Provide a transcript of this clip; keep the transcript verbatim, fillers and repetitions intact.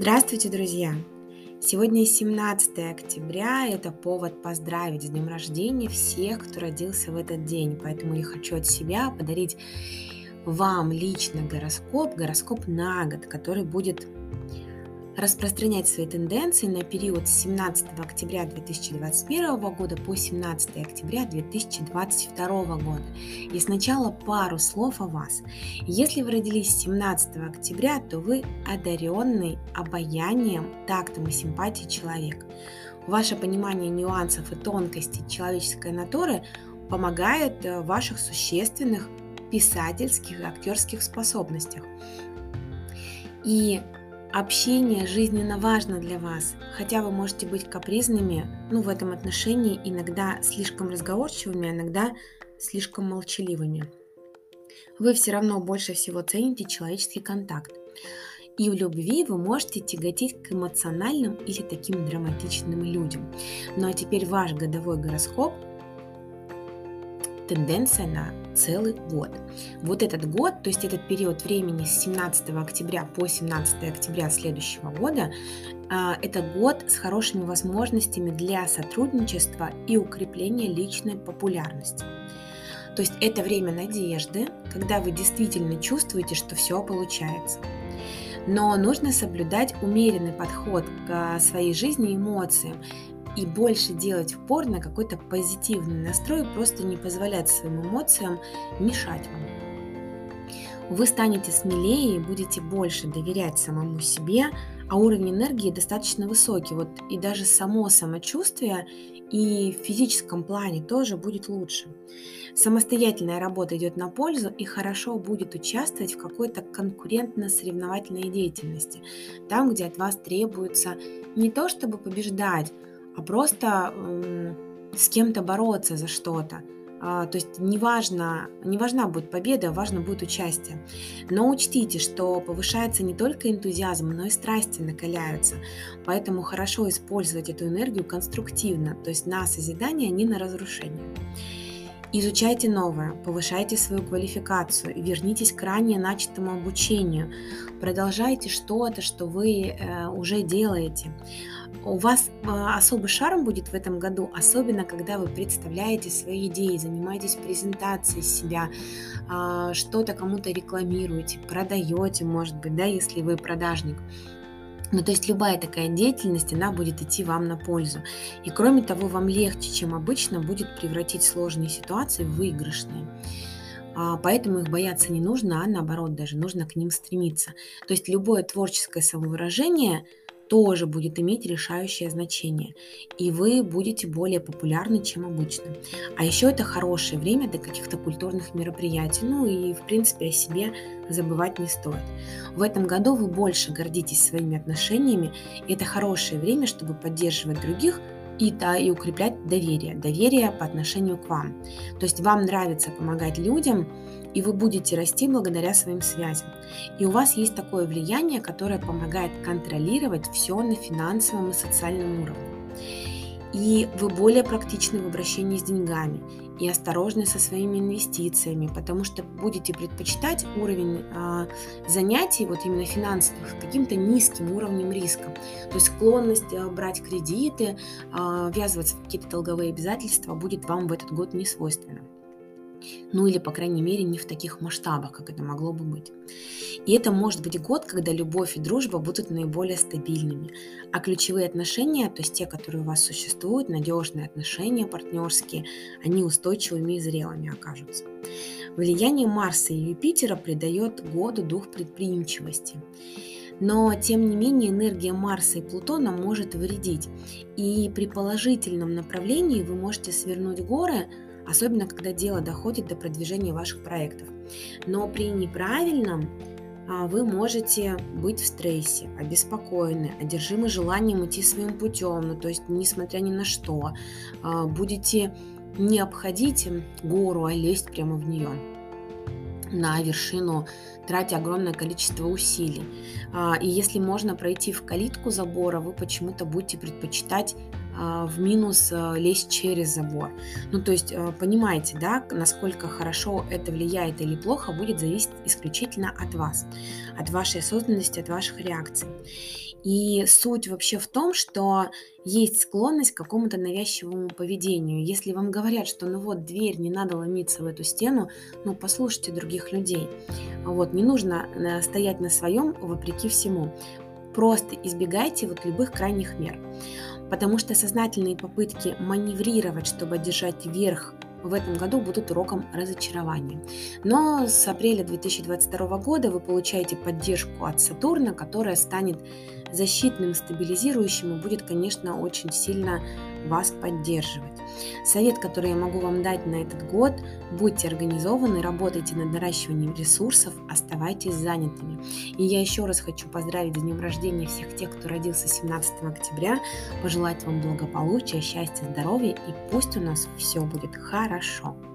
Здравствуйте, друзья! Сегодня семнадцатое октября, это повод поздравить с днем рождения всех, кто родился в этот день, поэтому я хочу от себя подарить вам лично гороскоп, гороскоп на год, который будет распространять свои тенденции на период с семнадцатого октября две тысячи двадцать первого года по семнадцатое октября две тысячи двадцать второго года. И сначала пару слов о вас. Если вы родились семнадцатого октября, то вы одаренный обаянием, тактом и симпатией человек. Ваше понимание нюансов и тонкостей человеческой натуры помогает в ваших существенных писательских и актерских способностях. И общение жизненно важно для вас, хотя вы можете быть капризными, ну, в этом отношении иногда слишком разговорчивыми, иногда слишком молчаливыми. Вы все равно больше всего цените человеческий контакт. И в любви вы можете тяготеть к эмоциональным или таким драматичным людям. Ну а теперь ваш годовой гороскоп. Тенденция на целый год. Вот этот год, то есть этот период времени с семнадцатого октября по семнадцатое октября следующего года, это год с хорошими возможностями для сотрудничества и укрепления личной популярности. То есть это время надежды, когда вы действительно чувствуете, что все получается. Но нужно соблюдать умеренный подход к своей жизни и эмоциям, и больше делать упор на какой-то позитивный настрой, просто не позволять своим эмоциям мешать вам. Вы станете смелее и будете больше доверять самому себе, а уровень энергии достаточно высокий. Вот и даже само самочувствие и в физическом плане тоже будет лучше. Самостоятельная работа идет на пользу и хорошо будет участвовать в какой-то конкурентно-соревновательной деятельности, там, где от вас требуется не то чтобы побеждать, а просто э, с кем-то бороться за что-то. А, то есть не, важно, не важна будет победа, важно будет участие. Но учтите, что повышается не только энтузиазм, но и страсти накаляются. Поэтому хорошо использовать эту энергию конструктивно, то есть на созидание, а не на разрушение. Изучайте новое, повышайте свою квалификацию, вернитесь к ранее начатому обучению, продолжайте что-то, что вы э, уже делаете. У вас э, особый шарм будет в этом году, особенно когда вы представляете свои идеи, занимаетесь презентацией себя, э, что-то кому-то рекламируете, продаете, может быть, да, если вы продажник. Ну, то есть любая такая деятельность, она будет идти вам на пользу. И кроме того, вам легче, чем обычно, будет превратить сложные ситуации в выигрышные. А, поэтому их бояться не нужно, а наоборот, даже нужно к ним стремиться. То есть любое творческое самовыражение тоже будет иметь решающее значение. И вы будете более популярны, чем обычно. А еще это хорошее время для каких-то культурных мероприятий. Ну и, в принципе, о себе забывать не стоит. В этом году вы больше гордитесь своими отношениями. Это хорошее время, чтобы поддерживать других и, да, и укреплять доверие. Доверие по отношению к вам. То есть вам нравится помогать людям, и вы будете расти благодаря своим связям. И у вас есть такое влияние, которое помогает контролировать все на финансовом и социальном уровне. И вы более практичны в обращении с деньгами и осторожны со своими инвестициями, потому что будете предпочитать уровень э, занятий, вот именно финансовых, с каким-то низким уровнем риска. То есть склонность э, брать кредиты, э, ввязываться в какие-то долговые обязательства будет вам в этот год не свойственно. Ну или, по крайней мере, не в таких масштабах, как это могло бы быть. И это может быть год, когда любовь и дружба будут наиболее стабильными, а ключевые отношения, то есть те, которые у вас существуют, надежные отношения партнерские, они устойчивыми и зрелыми окажутся. Влияние Марса и Юпитера придает году дух предприимчивости. Но, тем не менее, энергия Марса и Плутона может вредить, и при положительном направлении вы можете свернуть горы, особенно когда дело доходит до продвижения ваших проектов. Но при неправильном вы можете быть в стрессе, обеспокоены, одержимы желанием идти своим путем, ну, то есть несмотря ни на что, будете не обходить гору, а лезть прямо в нее, на вершину, тратя огромное количество усилий. И если можно пройти в калитку забора, вы почему-то будете предпочитать в минус лезть через забор. Ну, то есть, понимаете, да, насколько хорошо это влияет или плохо, будет зависеть исключительно от вас, от вашей осознанности, от ваших реакций. И суть вообще в том, что есть склонность к какому-то навязчивому поведению. Если вам говорят, что ну вот дверь, не надо ломиться в эту стену, ну послушайте других людей. Вот, не нужно стоять на своем вопреки всему. Просто избегайте вот любых крайних мер. Потому что сознательные попытки маневрировать, чтобы одержать верх, в этом году будут уроком разочарования. Но с апреля две тысячи двадцать второго года вы получаете поддержку от Сатурна, которая станет защитным, стабилизирующим и будет, конечно, очень сильно вас поддерживать. Совет, который я могу вам дать на этот год: будьте организованы, работайте над наращиванием ресурсов, оставайтесь занятыми. И я еще раз хочу поздравить с днем рождения всех тех, кто родился семнадцатого октября, пожелать вам благополучия, счастья, здоровья, и пусть у нас все будет хорошо.